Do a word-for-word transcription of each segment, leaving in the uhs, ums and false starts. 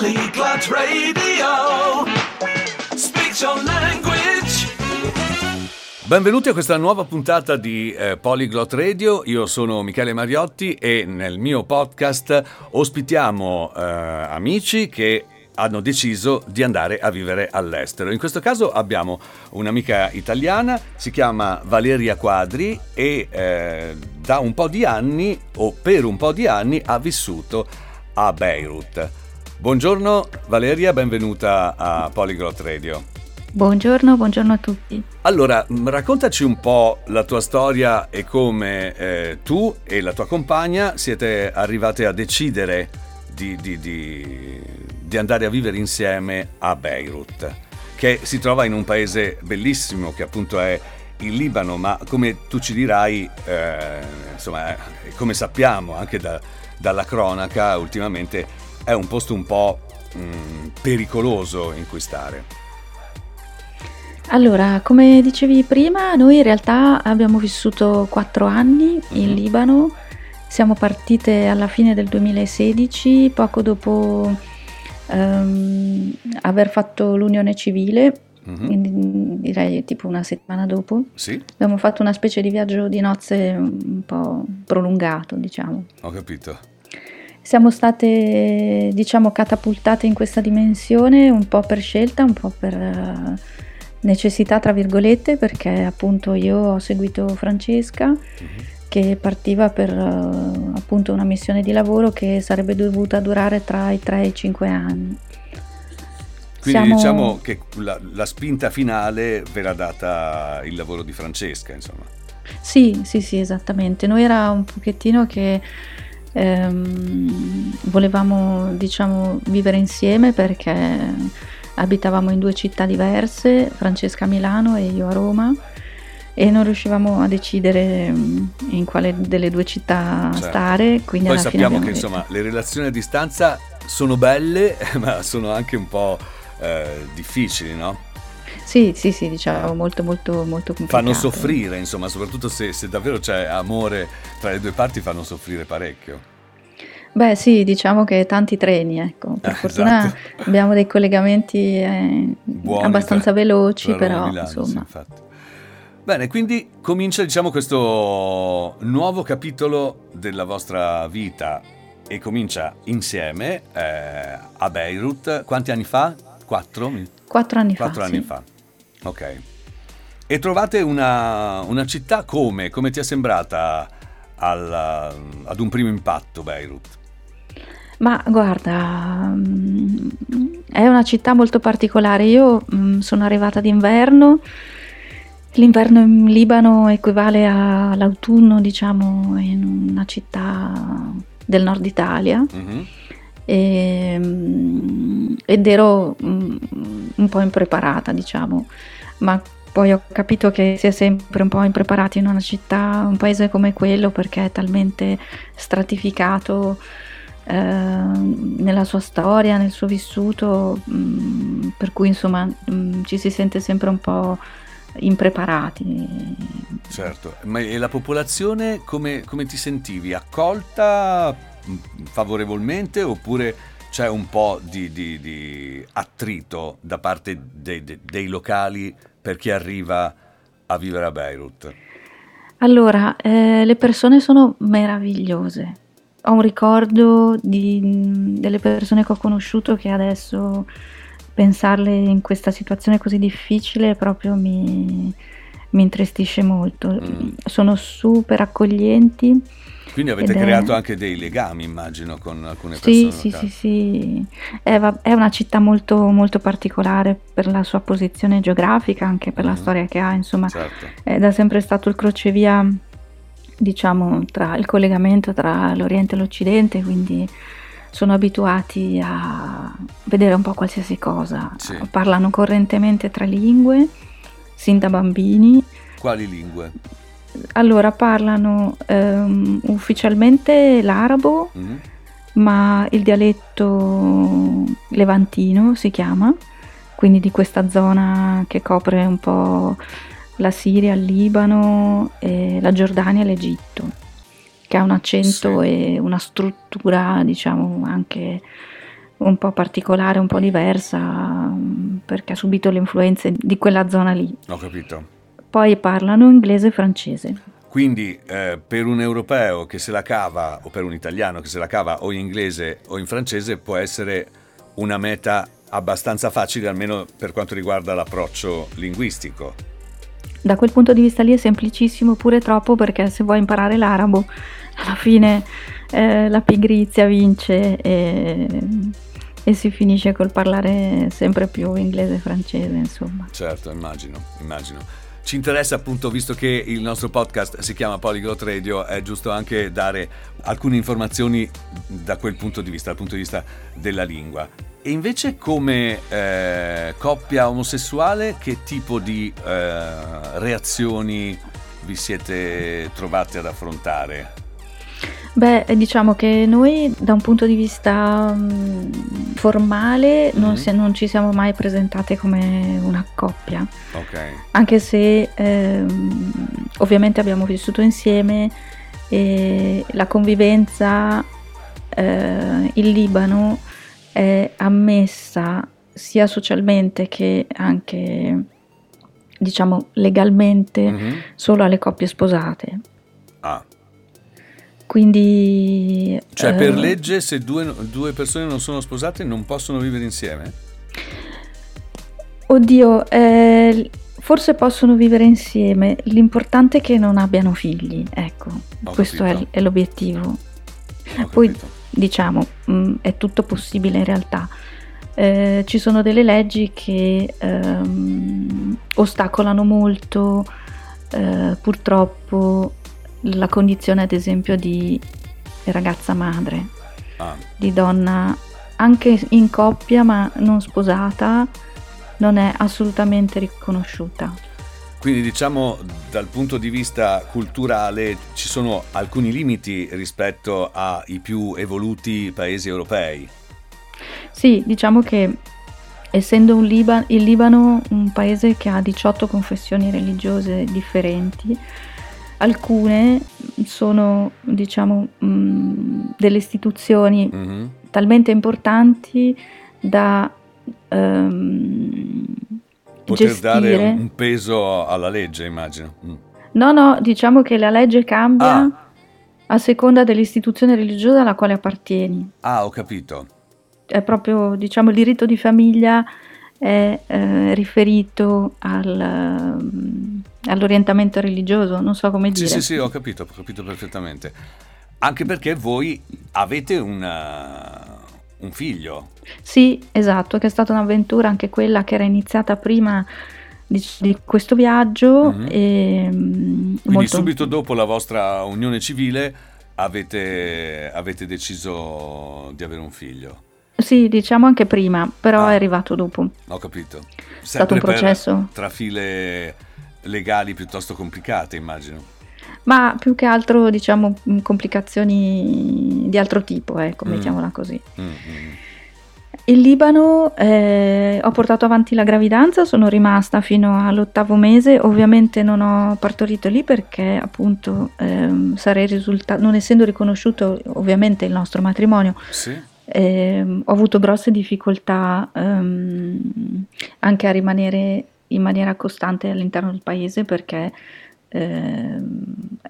Polyglot Radio. Speak your language. Benvenuti a questa nuova puntata di eh, Polyglot Radio. Io sono Michele Mariotti e nel mio podcast ospitiamo eh, amici che hanno deciso di andare a vivere all'estero. In questo caso abbiamo un'amica italiana, si chiama Valeria Quadri e eh, da un po' di anni o per un po' di anni ha vissuto a Beirut. Buongiorno Valeria, benvenuta a Polyglot Radio. Buongiorno, buongiorno a tutti. Allora, raccontaci un po' la tua storia e come eh, tu e la tua compagna siete arrivate a decidere di... di, di... di andare a vivere insieme a Beirut, che si trova in un paese bellissimo che appunto è il Libano, ma come tu ci dirai, eh, insomma, come sappiamo anche da, dalla cronaca ultimamente, è un posto un po' mh, pericoloso in cui stare. Allora, come dicevi prima, noi in realtà abbiamo vissuto quattro anni mm-hmm. in Libano, siamo partite alla fine del duemilasedici, poco dopo Um, aver fatto l'unione civile, mm-hmm. direi tipo una settimana dopo, sì. Abbiamo fatto una specie di viaggio di nozze un po' prolungato, diciamo. Ho capito. Siamo state, diciamo, catapultate in questa dimensione un po' per scelta, un po' per uh, necessità, tra virgolette, perché appunto io ho seguito Francesca, mm-hmm. che partiva per uh, appunto una missione di lavoro che sarebbe dovuta durare tra i tre e i cinque anni. Quindi Siamo... diciamo che la, la spinta finale ve l'ha data il lavoro di Francesca, insomma. Sì, sì, sì, esattamente. Noi era un pochettino che ehm, volevamo, diciamo, vivere insieme perché abitavamo in due città diverse, Francesca a Milano e io a Roma. E non riuscivamo a decidere in quale delle due città certo. stare, quindi poi alla sappiamo fine che detto. Insomma le relazioni a distanza sono belle ma sono anche un po' eh, difficili, no? Sì, sì, sì, diciamo molto molto molto complicato. Fanno soffrire, insomma, soprattutto se, se davvero c'è amore tra le due parti, fanno soffrire parecchio. Beh sì, diciamo che tanti treni, ecco, per eh, fortuna esatto. abbiamo dei collegamenti eh, buoni, abbastanza tra, veloci, tra però Milano, insomma sì, infatti. Bene, quindi comincia, diciamo, questo nuovo capitolo della vostra vita e comincia insieme eh, a Beirut. Quanti anni fa? Quattro? Quattro anni Quattro fa, Quattro anni sì. fa, ok. E trovate una, una città come? Come ti è sembrata alla, ad un primo impatto Beirut? Ma guarda, è una città molto particolare. Io sono arrivata d'inverno. L'inverno in Libano equivale all'autunno, diciamo, in una città del nord Italia mm-hmm. e, ed ero un po' impreparata, diciamo, ma poi ho capito che si è sempre un po' impreparati in una città, un paese come quello, perché è talmente stratificato eh, nella sua storia, nel suo vissuto, mh, per cui insomma mh, ci si sente sempre un po' impreparati. Certo, ma e la popolazione come, come ti sentivi? Accolta favorevolmente oppure c'è un po' di, di, di attrito da parte dei, dei, dei locali per chi arriva a vivere a Beirut? Allora, eh, le persone sono meravigliose. Ho un ricordo di, delle persone che ho conosciuto che adesso... Pensarle in questa situazione così difficile proprio mi, mi intristisce molto. Mm. Sono super accoglienti. Quindi avete creato è... anche dei legami, immagino, con alcune sì, persone. Sì, sì, sì, sì. È, è una città molto, molto particolare per la sua posizione geografica, anche per mm. la storia che ha. Insomma, certo. è da sempre stato il crocevia, diciamo, tra il collegamento tra l'Oriente e l'Occidente, quindi... sono abituati a vedere un po' qualsiasi cosa, sì. parlano correntemente tre lingue, sin da bambini. Quali lingue? Allora parlano um, ufficialmente l'arabo, mm-hmm. ma il dialetto levantino si chiama, quindi di questa zona che copre un po' la Siria, il Libano, e la Giordania e l'Egitto. Che ha un accento sì. e una struttura, diciamo, anche un po' particolare, un po' diversa, perché ha subito le influenze di quella zona lì. Ho capito. Poi parlano inglese e francese. Quindi eh, per un europeo che se la cava, o per un italiano che se la cava o in inglese o in francese, può essere una meta abbastanza facile, almeno per quanto riguarda l'approccio linguistico. Da quel punto di vista lì è semplicissimo, pure troppo, perché se vuoi imparare l'arabo, alla fine eh, la pigrizia vince e, e si finisce col parlare sempre più inglese e francese, insomma. Certo, immagino, immagino. Ci interessa, appunto, visto che il nostro podcast si chiama Polyglot Radio, è giusto anche dare alcune informazioni da quel punto di vista, dal punto di vista della lingua. E invece come eh, coppia omosessuale, che tipo di eh, reazioni vi siete trovate ad affrontare? Beh, diciamo che noi da un punto di vista um, formale non, mm-hmm. se, non ci siamo mai presentate come una coppia, okay. Anche se eh, ovviamente abbiamo vissuto insieme e la convivenza eh, in Libano è ammessa sia socialmente che anche, diciamo, legalmente, mm-hmm. solo alle coppie sposate. Ah. Quindi, cioè, per ehm, legge, se due, due persone non sono sposate non possono vivere insieme? Oddio, eh, forse possono vivere insieme, l'importante è che non abbiano figli, ecco, Ho questo è, è l'obiettivo. Ho Poi, capito. diciamo, mh, è tutto possibile in realtà. Eh, ci sono delle leggi che ehm, ostacolano molto, eh, purtroppo, la condizione, ad esempio, di ragazza madre, ah. di donna anche in coppia ma non sposata, non è assolutamente riconosciuta. Quindi, diciamo, dal punto di vista culturale ci sono alcuni limiti rispetto ai più evoluti paesi europei. Sì, diciamo che essendo un Liban- il Libano un paese che ha diciotto confessioni religiose differenti, alcune sono, diciamo, mh, delle istituzioni mm-hmm. talmente importanti da ehm, poter gestire. Dare un peso alla legge, immagino. Mm. No, no, diciamo che la legge cambia ah. a seconda dell'istituzione religiosa alla quale appartieni. Ah, ho capito. È proprio, diciamo, il diritto di famiglia è eh, riferito al, um, all'orientamento religioso, non so come dire. Sì, sì, sì, ho capito, ho capito perfettamente. Anche perché voi avete una, un figlio. Sì, esatto, che è stata un'avventura anche quella, che era iniziata prima di, di questo viaggio. Mm-hmm. E, um, Quindi molto... subito dopo la vostra unione civile avete, avete deciso di avere un figlio. Sì, diciamo anche prima, però ah, è arrivato dopo. Ho capito. Sempre è stato un processo. Tra file legali piuttosto complicate, immagino. Ma più che altro, diciamo, complicazioni di altro tipo, ecco, mm. mettiamola così. Mm-hmm. In Libano eh, ho portato avanti la gravidanza, sono rimasta fino all'ottavo mese. Ovviamente non ho partorito lì perché, appunto, ehm, sarei risultato, non essendo riconosciuto ovviamente il nostro matrimonio. Sì. Eh, ho avuto grosse difficoltà ehm, anche a rimanere in maniera costante all'interno del paese, perché ehm,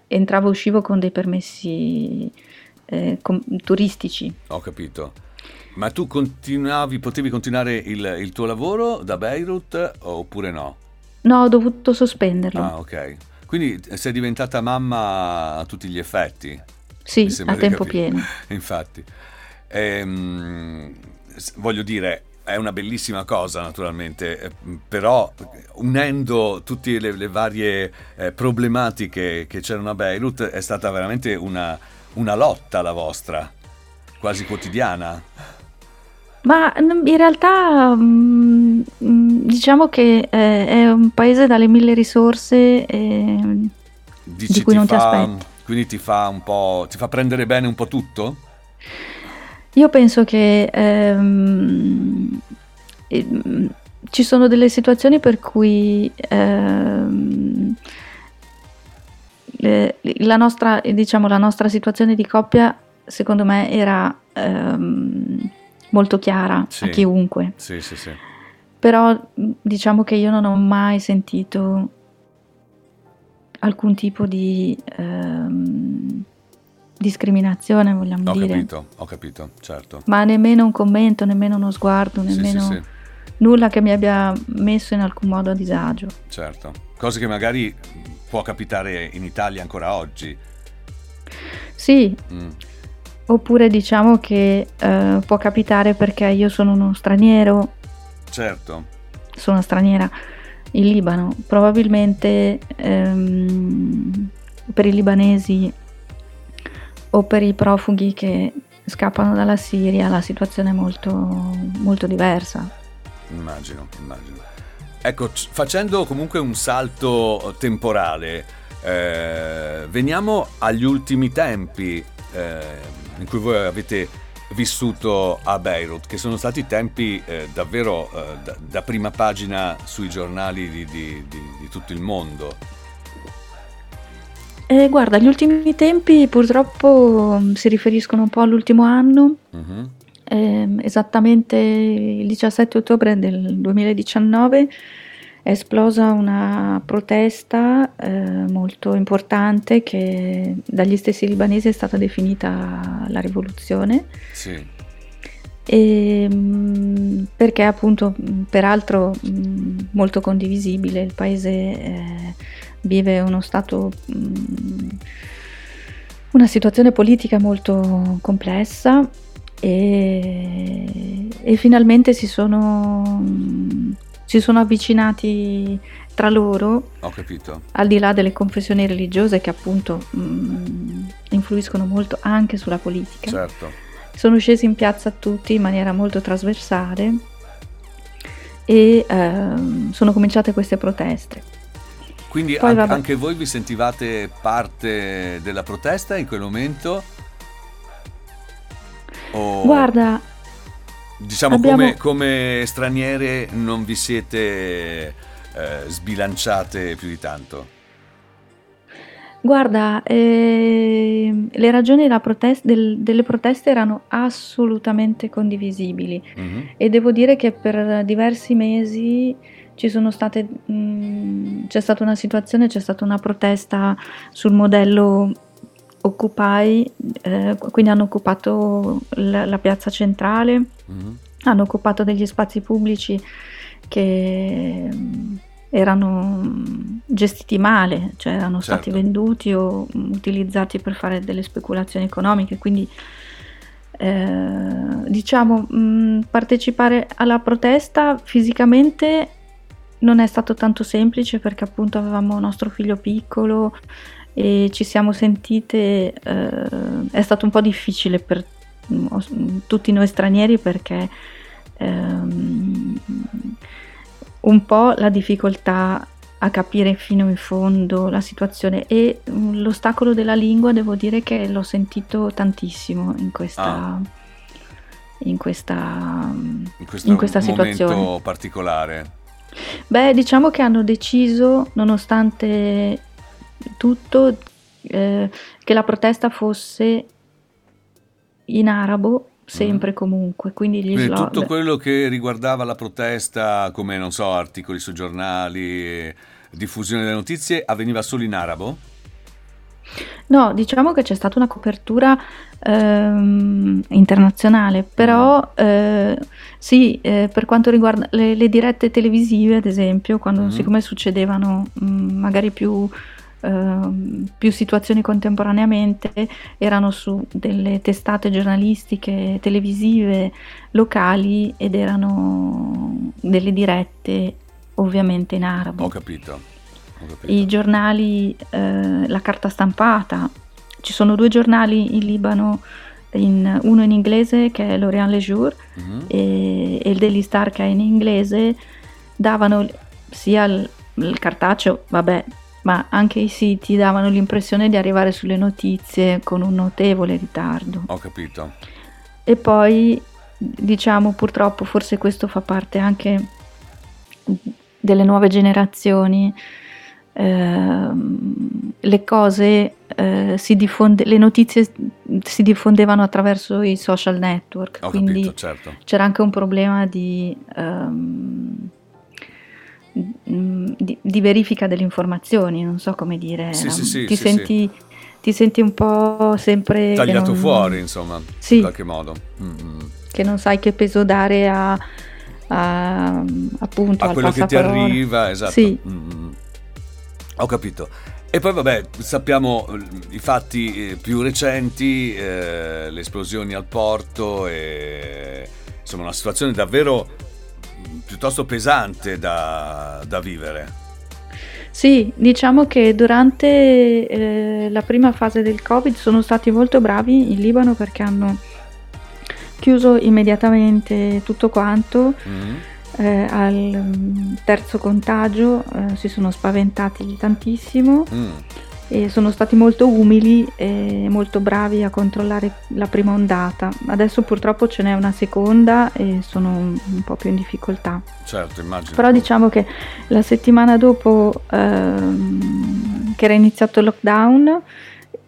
entravo e uscivo con dei permessi eh, com- turistici. Ho capito. Ma tu continuavi, potevi continuare il, il tuo lavoro da Beirut oppure no? No, ho dovuto sospenderlo. Ah, ok. Quindi sei diventata mamma a tutti gli effetti? Sì, a tempo pieno. Infatti. Eh, voglio dire, è una bellissima cosa, naturalmente, però unendo tutte le, le varie eh, problematiche che c'erano a Beirut è stata veramente una, una lotta la vostra, quasi quotidiana. Ma in realtà mh, diciamo che eh, è un paese dalle mille risorse eh, Dici, di cui ti non fa, ti aspetti. Quindi ti fa un po', ti fa prendere bene un po' tutto? Io penso che ehm, ehm, ci sono delle situazioni per cui ehm, eh, la nostra, diciamo, la nostra situazione di coppia, secondo me, era ehm, molto chiara sì. a chiunque. Sì, sì, sì. Però diciamo che io non ho mai sentito alcun tipo di ehm, discriminazione, vogliamo ho dire. Ho capito, ho capito, certo. Ma nemmeno un commento, nemmeno uno sguardo, nemmeno... Sì, sì, sì. Nulla che mi abbia messo in alcun modo a disagio. Certo, cose che magari può capitare in Italia ancora oggi. Sì, mm. oppure diciamo che eh, può capitare perché io sono uno straniero. Certo. Sono straniera in Libano. Probabilmente ehm, per i libanesi o per i profughi che scappano dalla Siria la situazione è molto, molto diversa. Immagino, immagino. Ecco, facendo comunque un salto temporale, eh, veniamo agli ultimi tempi eh, in cui voi avete vissuto a Beirut, che sono stati tempi eh, davvero eh, da, da prima pagina sui giornali di, di, di, di tutto il mondo. Eh, guarda, gli ultimi tempi purtroppo si riferiscono un po' all'ultimo anno. Mm-hmm. Esattamente il diciassette ottobre del duemiladiciannove è esplosa una protesta eh, molto importante che dagli stessi libanesi è stata definita la rivoluzione. Sì. E, perché appunto, peraltro molto condivisibile, il paese eh, vive uno stato mh, una situazione politica molto complessa. E, e finalmente si sono, si sono avvicinati tra loro. Ho capito. Al di là delle confessioni religiose che appunto mh, influiscono molto anche sulla politica. Certo. Sono scesi in piazza tutti in maniera molto trasversale e ehm, sono cominciate queste proteste. Quindi Poi, an- vabbè, anche voi vi sentivate parte della protesta in quel momento? O, guarda, diciamo abbiamo... come, come straniere non vi siete eh, sbilanciate più di tanto? Guarda, eh, le ragioni della protest- del, delle proteste erano assolutamente condivisibili. Mm-hmm. E devo dire che per diversi mesi ci sono state, mh, c'è stata una situazione, c'è stata una protesta sul modello Occupy, eh, quindi hanno occupato la, la piazza centrale, mm-hmm. hanno occupato degli spazi pubblici che erano gestiti male, cioè erano certo. stati venduti o utilizzati per fare delle speculazioni economiche, quindi eh, diciamo mh, partecipare alla protesta fisicamente non è stato tanto semplice perché appunto avevamo nostro figlio piccolo e ci siamo sentite, eh, è stato un po' difficile per mh, tutti noi stranieri perché ehm, un po' la difficoltà a capire fino in fondo la situazione e mh, l'ostacolo della lingua devo dire che l'ho sentito tantissimo in questa ah. in questa in, questo in questa situazione momento particolare. Beh, diciamo che hanno deciso, nonostante tutto, eh, che la protesta fosse in arabo sempre mm. comunque, quindi gli quindi tutto quello che riguardava la protesta, come non so, articoli su giornali, diffusione delle notizie, avveniva solo in arabo? No, diciamo che c'è stata una copertura ehm, internazionale, però eh, sì, eh, per quanto riguarda le, le dirette televisive, ad esempio, quando mm. siccome succedevano mh, magari più Uh, più situazioni contemporaneamente, erano su delle testate giornalistiche televisive locali ed erano delle dirette ovviamente in arabo. Ho capito, ho capito. I giornali, uh, la carta stampata, ci sono due giornali in Libano, in, uno in inglese che è L'Orient Le Jour mm-hmm. e, e il Daily Star che è in inglese, davano sia il, il cartaceo, vabbè, ma anche i siti davano l'impressione di arrivare sulle notizie con un notevole ritardo. Ho capito. E poi, diciamo, purtroppo forse questo fa parte anche delle nuove generazioni, eh, le cose eh, si diffonde, le notizie si diffondevano attraverso i social network. Ho quindi capito, certo. C'era anche un problema di, um, di, di verifica delle informazioni, non so come dire. Sì, no? sì, sì, ti sì, senti sì. Ti senti un po' sempre tagliato non... fuori, insomma, sì, in qualche modo. Mm-hmm. Che non sai che peso dare a, a appunto a al quello che ti arriva, esatto. Sì. Mm-hmm. Ho capito. E poi vabbè, sappiamo i fatti più recenti, eh, le esplosioni al porto, e insomma una situazione davvero piuttosto pesante da, da vivere. Sì, diciamo che durante eh, la prima fase del Covid sono stati molto bravi in Libano, perché hanno chiuso immediatamente tutto quanto. Mm-hmm. Eh, al terzo contagio eh, si sono spaventati tantissimo. Mm. E sono stati molto umili e molto bravi a controllare la prima ondata. Adesso purtroppo ce n'è una seconda e sono un po' più in difficoltà. Certo, immagino. Però diciamo che la settimana dopo ehm, che era iniziato il lockdown,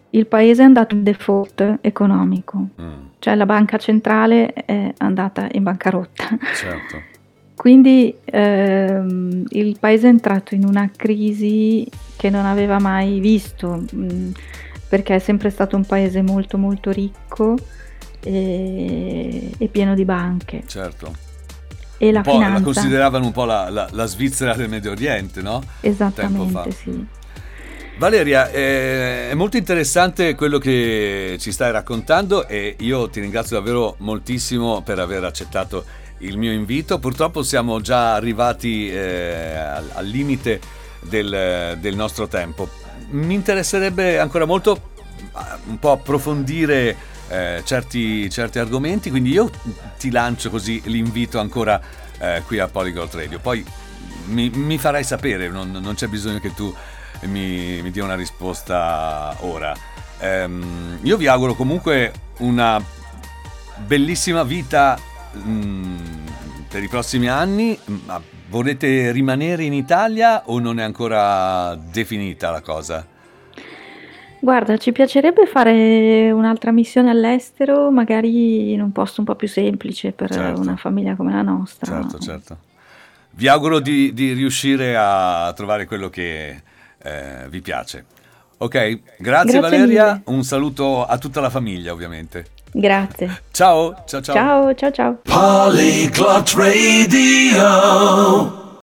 il paese è andato in default economico. Mm. Cioè la banca centrale è andata in bancarotta. Certo. Quindi ehm, il paese è entrato in una crisi che non aveva mai visto, mh, perché è sempre stato un paese molto molto ricco e, e pieno di banche. Certo. E la finanza... la consideravano un po' la, la, la Svizzera del Medio Oriente, no? Esattamente, sì. Valeria, eh, è molto interessante quello che ci stai raccontando e io ti ringrazio davvero moltissimo per aver accettato il mio invito. Purtroppo siamo già arrivati eh, al, al limite del, del nostro tempo. Mi interesserebbe ancora molto un po' approfondire eh, certi, certi argomenti, quindi io ti lancio così l'invito ancora eh, qui a Polyglot Radio. Poi mi, mi farai sapere, non, non c'è bisogno che tu mi, mi dia una risposta ora. Ehm, io vi auguro comunque una bellissima vita per i prossimi anni. Ma volete rimanere in Italia o non è ancora definita la cosa? Guarda, ci piacerebbe fare un'altra missione all'estero, magari in un posto un po' più semplice per certo. una famiglia come la nostra. Certo, certo. Vi auguro di, di riuscire a trovare quello che eh, vi piace. Ok, grazie, grazie Valeria, mille. Un saluto a tutta la famiglia ovviamente. Grazie. Ciao, ciao, ciao. Ciao, ciao, ciao. Polyglot Radio.